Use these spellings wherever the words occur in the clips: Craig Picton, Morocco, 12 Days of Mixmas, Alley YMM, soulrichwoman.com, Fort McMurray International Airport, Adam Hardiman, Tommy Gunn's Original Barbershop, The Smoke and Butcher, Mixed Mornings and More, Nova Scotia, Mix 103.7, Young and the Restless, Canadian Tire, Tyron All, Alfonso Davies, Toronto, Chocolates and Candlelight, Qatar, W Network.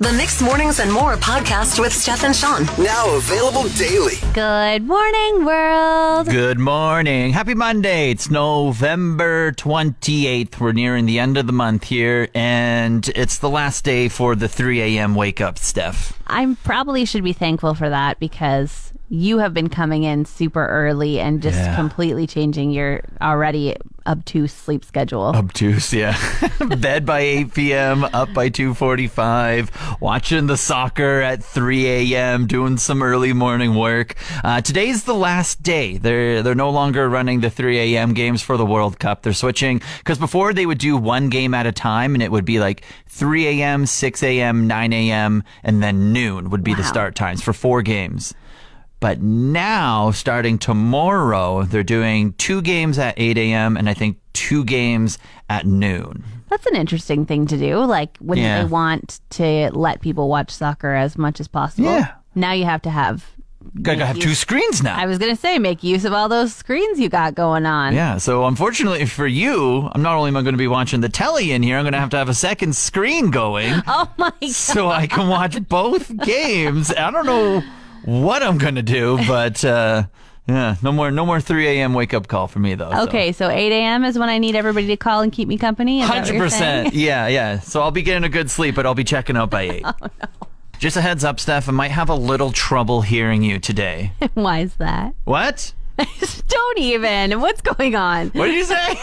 The Mixed Mornings and More podcast with Steph and Sean. Now available daily. Good morning, world. Good morning. Happy Monday. It's November 28th. We're nearing the end of the month here, and it's the last day for the 3 a.m. wake up, Steph. I probably should be thankful for that because you have been coming in super early and just completely changing your already obtuse sleep schedule. Obtuse, yeah. Bed by 8 p.m., up by 2:45, watching the soccer at 3 a.m., doing some early morning work. Today's the last day. They're no longer running the 3 a.m. games for the World Cup. They're switching, because before they would do one game at a time, and it would be like 3 a.m., 6 a.m., 9 a.m., and then noon would be the start times for four games. But now, starting tomorrow, they're doing two games at 8 a.m. and I think two games at noon. That's an interesting thing to do. Like, wouldn't they want to let people watch soccer as much as possible? Yeah. Now you have to have... Gotta have two screens now. I was going to say, make use of all those screens you got going on. Yeah, so unfortunately for you, I'm not only going to be watching the telly in here, I'm going to have a second screen going. Oh, my God. So I can watch both games. I don't know what I'm going to do, but no more 3 a.m. wake-up call for me, though. Okay, so 8 a.m. is when I need everybody to call and keep me company? 100%. Yeah. So I'll be getting a good sleep, but I'll be checking out by 8. Oh, no. Just a heads up, Steph, I might have a little trouble hearing you today. Why is that? What? Don't even. What's going on? What did you say?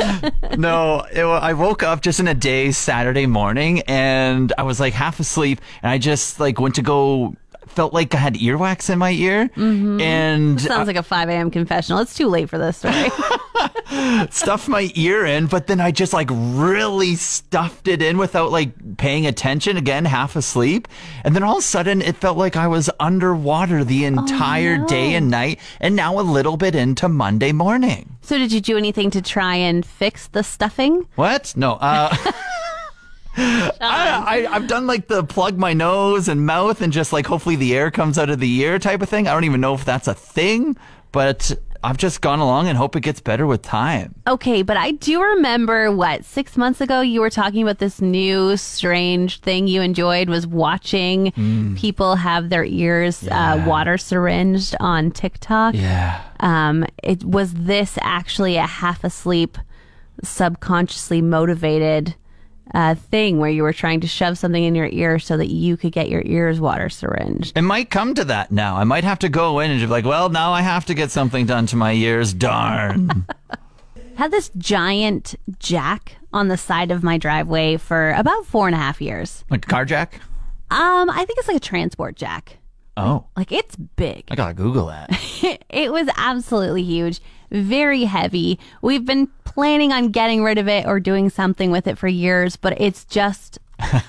I woke up just in a daze Saturday morning, and I was like half asleep, and I just like went to go... Felt like I had earwax in my ear. Mm-hmm. And that sounds like a 5 a.m. confessional. It's too late for this story. Stuffed my ear in, but then I just like really stuffed it in without like paying attention. Again, half asleep. And then all of a sudden it felt like I was underwater the entire day and night, and now a little bit into Monday morning. So did you do anything to try and fix the stuffing? What? No. I've done like the plug my nose and mouth and just like hopefully the air comes out of the ear type of thing. I don't even know if that's a thing, but I've just gone along and hope it gets better with time. Okay, but I do remember 6 months ago you were talking about this new strange thing you enjoyed was watching people have their ears water syringed on TikTok. Yeah. It was this actually a half asleep, subconsciously motivated thing where you were trying to shove something in your ear so that you could get your ears water syringed. It might come to that now. I might have to go in and just be like, well, now I have to get something done to my ears. Darn. Had this giant jack on the side of my driveway for about 4.5 years. Like a car jack? I think it's like a transport jack. Oh. Like it's big. I gotta Google that. It was absolutely huge. Very heavy. We've been planning on getting rid of it or doing something with it for years, but it's just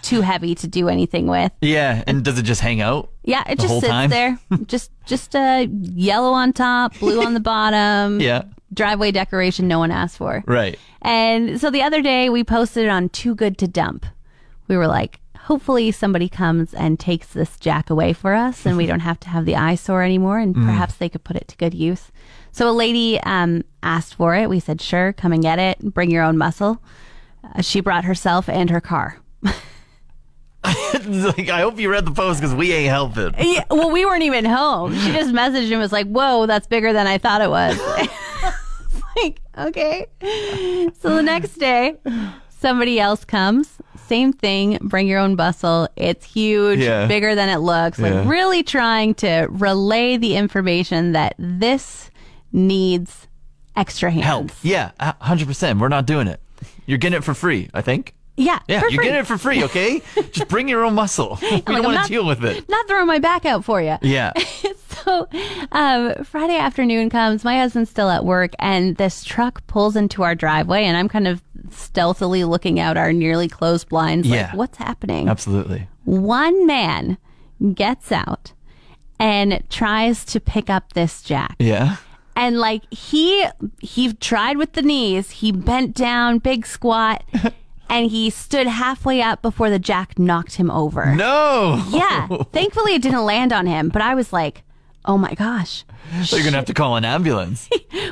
too heavy to do anything with. Yeah, and does it just hang out? Yeah, it just sits there. Just yellow on top, blue on the bottom. Yeah. Driveway decoration no one asked for. Right. And so the other day we posted it on Too Good to Dump. We were like, hopefully somebody comes and takes this jack away for us and we don't have to have the eyesore anymore, and perhaps they could put it to good use. So a lady asked for it. We said, sure, come and get it. Bring your own muscle. She brought herself and her car. I hope you read the post because we ain't helping. Yeah, well, we weren't even home. She just messaged and was like, whoa, that's bigger than I thought it was. Like, okay. So the next day, somebody else comes. Same thing, bring your own bustle. It's huge, bigger than it looks. Yeah. Like really trying to relay the information that this needs extra hands. Help. Yeah, 100%. We're not doing it. You're getting it for free, I think. Yeah, you're getting it for free, okay? Just bring your own muscle. We don't want to deal with it. Not throwing my back out for you. Yeah. So Friday afternoon comes. My husband's still at work, and this truck pulls into our driveway, and I'm kind of stealthily looking out our nearly closed blinds, like, what's happening? Absolutely. One man gets out and tries to pick up this jack. Yeah. And, like, he tried with the knees. He bent down, big squat, and he stood halfway up before the jack knocked him over. No! Yeah. Thankfully, it didn't land on him, but I was like, oh, my gosh. So you're going to have to call an ambulance.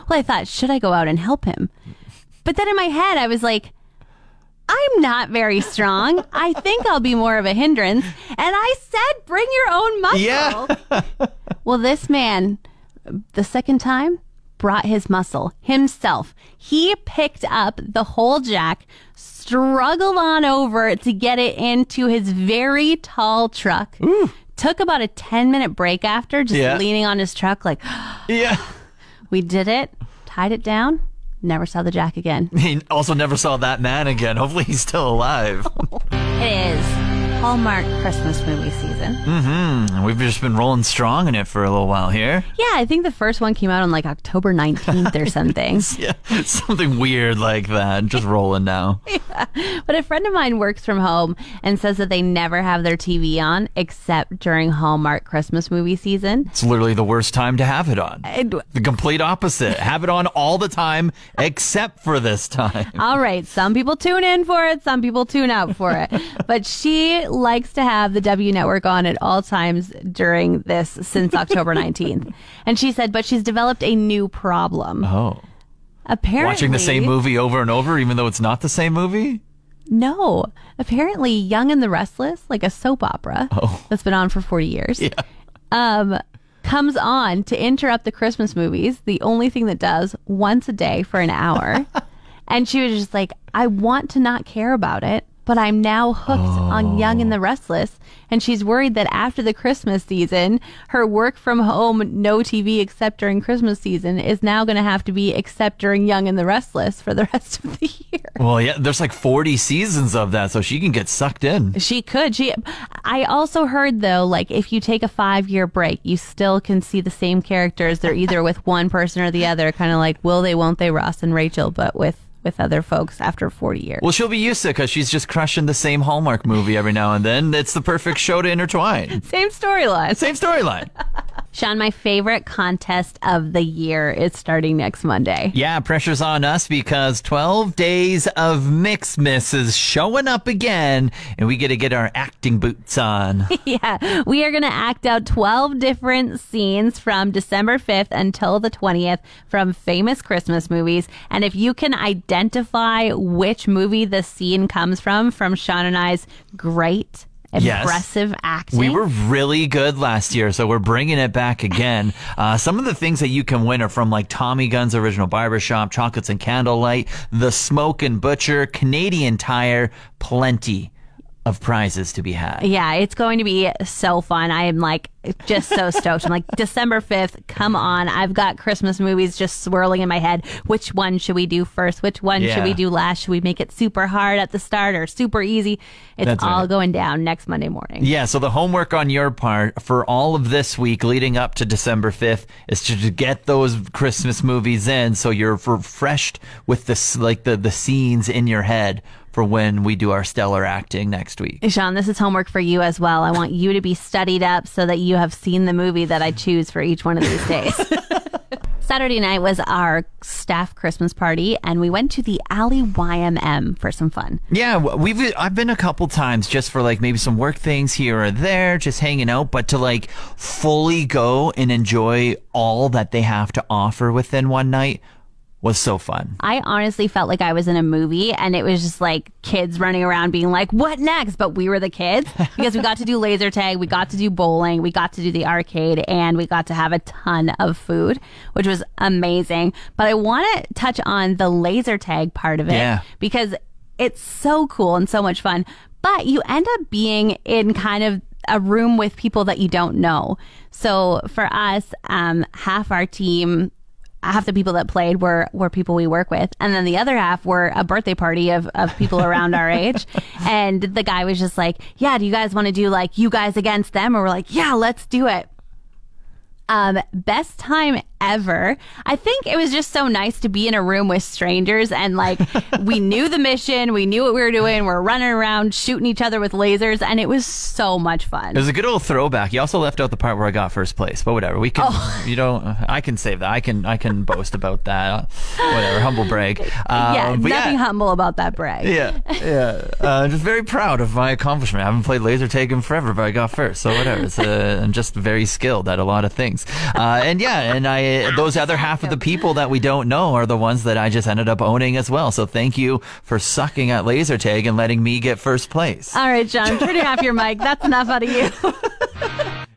Well, I thought, should I go out and help him? But then in my head, I was like, I'm not very strong. I think I'll be more of a hindrance. And I said, bring your own muscle. Yeah. Well, this man, the second time, brought his muscle himself. He picked up the whole jack, struggled on over to get it into his very tall truck. Ooh. Took about a 10-minute break after, just leaning on his truck like, we did it, tied it down. Never saw the jack again. He also never saw that man again. Hopefully he's still alive. It is Hallmark Christmas movie season. Mm-hmm. We've just been rolling strong in it for a little while here. Yeah, I think the first one came out on like October 19th or something. Yeah, something weird like that. Just rolling now. Yeah. But a friend of mine works from home and says that they never have their TV on except during Hallmark Christmas movie season. It's literally the worst time to have it on. The complete opposite. Have it on all the time except for this time. All right. Some people tune in for it. Some people tune out for it. But she likes to have the W Network on at all times during this since October 19th. And she said, but she's developed a new problem. Oh. Apparently. Watching the same movie over and over, even though it's not the same movie? No. Apparently, Young and the Restless, like a soap opera that's been on for 40 years, comes on to interrupt the Christmas movies, the only thing that does, once a day for an hour. And she was just like, I want to not care about it, but I'm now hooked on Young and the Restless, and she's worried that after the Christmas season, her work from home, no TV except during Christmas season, is now going to have to be except during Young and the Restless for the rest of the year. Well, yeah, there's like 40 seasons of that, so she can get sucked in. She could. I also heard, though, like if you take a 5-year break, you still can see the same characters. They're either with one person or the other, kind of like will they, won't they, Ross and Rachel, but with other folks after 40 years. Well, she'll be used to it because she's just crushing the same Hallmark movie every now and then. It's the perfect show to intertwine. Same storyline. Sean, my favorite contest of the year is starting next Monday. Yeah, pressure's on us because 12 Days of Mixmas is showing up again, and we get to get our acting boots on. Yeah, we are going to act out 12 different scenes from December 5th until the 20th from famous Christmas movies. And if you can identify which movie the scene comes from Sean and I's great impressive acting. We were really good last year, so we're bringing it back again. Some of the things that you can win are from like Tommy Gunn's Original Barbershop, Chocolates and Candlelight, The Smoke and Butcher, Canadian Tire, plenty of prizes to be had. Yeah, it's going to be so fun. I am like just so stoked. I'm like, December 5th, come on. I've got Christmas movies just swirling in my head. Which one should we do first? Which one should we do last? Should we make it super hard at the start or super easy? That's all right. Going down next Monday morning. Yeah, so the homework on your part for all of this week leading up to December 5th is to get those Christmas movies in so you're refreshed with this, like the scenes in your head for when we do our stellar acting next week. Sean, this is homework for you as well. I want you to be studied up so that you have seen the movie that I choose for each one of these days. Saturday night was our staff Christmas party, and we went to the Alley YMM for some fun. Yeah, I've been a couple times just for like maybe some work things here or there, just hanging out, but to like fully go and enjoy all that they have to offer within one night was so fun. I honestly felt like I was in a movie, and it was just like kids running around being like, what next? But we were the kids because we got to do laser tag, we got to do bowling, we got to do the arcade, and we got to have a ton of food, which was amazing. But I want to touch on the laser tag part of it because it's so cool and so much fun. But you end up being in kind of a room with people that you don't know. So for us, half our team, half the people that played were people we work with. And then the other half were a birthday party of people around our age. And the guy was just like, yeah, do you guys want to do like you guys against them? And we're like, yeah, let's do it. Best time ever. I think it was just so nice to be in a room with strangers and like we knew the mission, we knew what we were doing, we're running around shooting each other with lasers, and it was so much fun. It was a good old throwback. You also left out the part where I got first place, but whatever. We can, you know, I can save that. I can boast about that. Whatever, humble brag. Nothing humble about that brag. Yeah. Just very proud of my accomplishment. I haven't played laser tag in forever, but I got first, so whatever. It's, I'm just very skilled at a lot of things. And those other half of the people that we don't know are the ones that I just ended up owning as well. So thank you for sucking at laser tag and letting me get first place. All right, John, turning off your mic. That's enough out of you.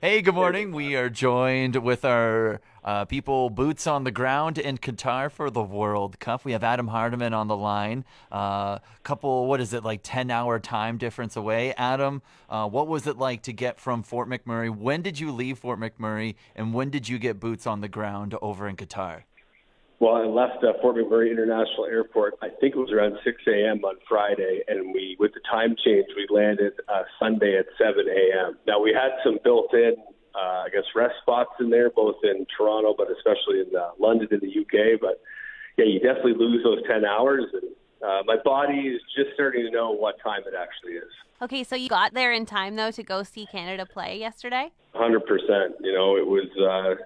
Hey, good morning. We are joined with our people, boots on the ground in Qatar for the World Cup. We have Adam Hardiman on the line. Like 10-hour time difference away. Adam, what was it like to get from Fort McMurray? When did you leave Fort McMurray, and when did you get boots on the ground over in Qatar? Well, I left Fort McMurray International Airport, I think it was around 6 a.m. on Friday, and we, with the time change, we landed Sunday at 7 a.m. Now, we had some built-in rest spots in there, both in Toronto, but especially in London in the UK. But yeah, you definitely lose those 10 hours. And my body is just starting to know what time it actually is. Okay, so you got there in time, though, to go see Canada play yesterday? 100%. You know, it was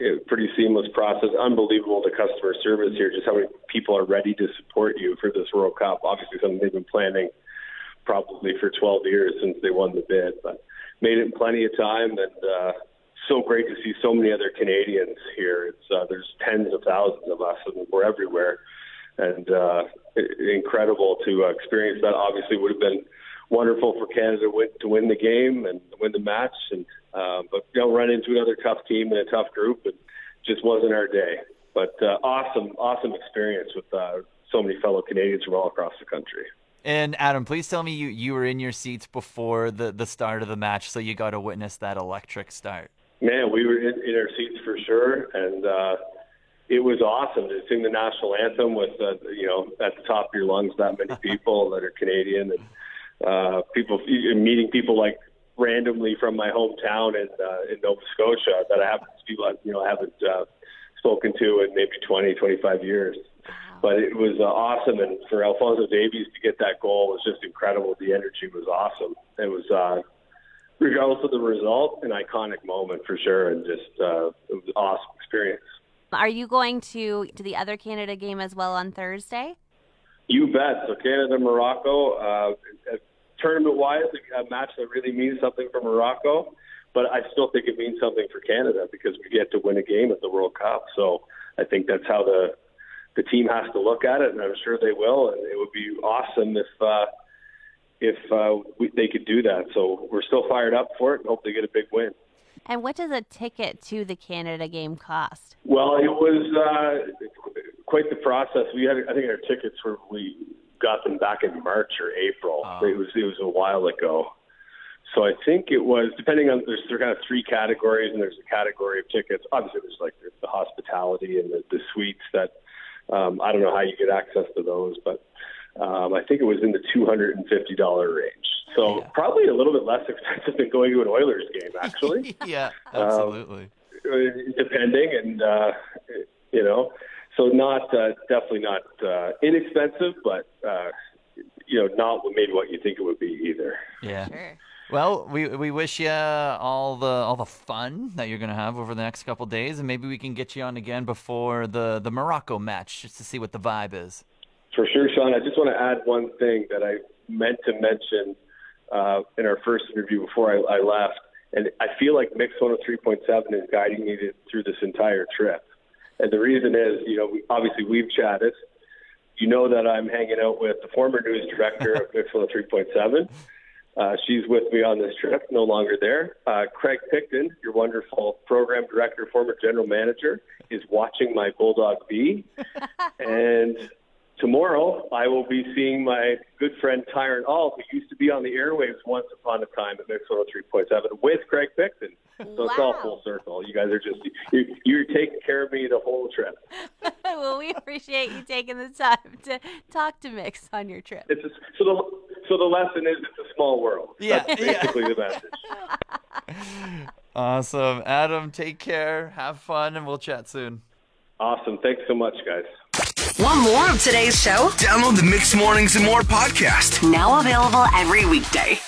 a pretty seamless process. Unbelievable, the customer service here, just how many people are ready to support you for this World Cup. Obviously, something they've been planning probably for 12 years since they won the bid, but made it in plenty of time, and so great to see so many other Canadians here. It's there's tens of thousands of us, and we're everywhere, and incredible to experience that. Obviously, would have been wonderful for Canada to win the game and win the match, and but don't run into another tough team and a tough group. It just wasn't our day, but awesome experience with so many fellow Canadians from all across the country. And Adam, please tell me you were in your seats before the start of the match, so you got to witness that electric start. Man, we were in our seats for sure, and it was awesome to sing the national anthem with at the top of your lungs, that many people that are Canadian, and meeting people like randomly from my hometown in Nova Scotia that I haven't spoken to in maybe 20, 25 years. But it was awesome, and for Alfonso Davies to get that goal was just incredible. The energy was awesome. It was, regardless of the result, an iconic moment for sure, and just it was an awesome experience. Are you going to the other Canada game as well on Thursday? You bet. So Canada, Morocco, tournament-wise, a match that really means something for Morocco, but I still think it means something for Canada because we get to win a game at the World Cup. So I think that's how the team has to look at it, and I'm sure they will. And it would be awesome if they could do that. So we're still fired up for it and hope they get a big win. And what does a ticket to the Canada game cost? Well, it was quite the process. I think our tickets we got them back in March or April. Oh. It was a while ago. So I think it was, depending on, there are kind of three categories, and there's a category of tickets. Obviously, there's like the hospitality and the suites that, I don't know how you get access to those, but I think it was in the $250 range. So probably a little bit less expensive than going to an Oilers game, actually. Yeah, absolutely. Depending, and so not definitely not inexpensive, but not maybe what you think it would be either. Yeah. Sure. Well, we wish you all the fun that you're going to have over the next couple of days, and maybe we can get you on again before the Morocco match just to see what the vibe is. For sure, Sean. I just want to add one thing that I meant to mention in our first interview before I left, and I feel like Mix 103.7 is guiding me through this entire trip. And the reason is, obviously we've chatted. You know that I'm hanging out with the former news director of Mix 103.7. She's with me on this trip, no longer there. Craig Picton, your wonderful program director, former general manager, is watching my Bulldog B. And tomorrow I will be seeing my good friend Tyron All, who used to be on the airwaves once upon a time at Mix 103.7 with Craig Picton. So It's all full circle. You guys are just, you're taking care of me the whole trip. Well, we appreciate you taking the time to talk to Mix on your trip. So the lesson is it's a small world. Yeah. That's basically the message. Awesome. Adam, take care. Have fun, and we'll chat soon. Awesome. Thanks so much, guys. Want more of today's show? Download the Mixed Mornings and More podcast. Now available every weekday.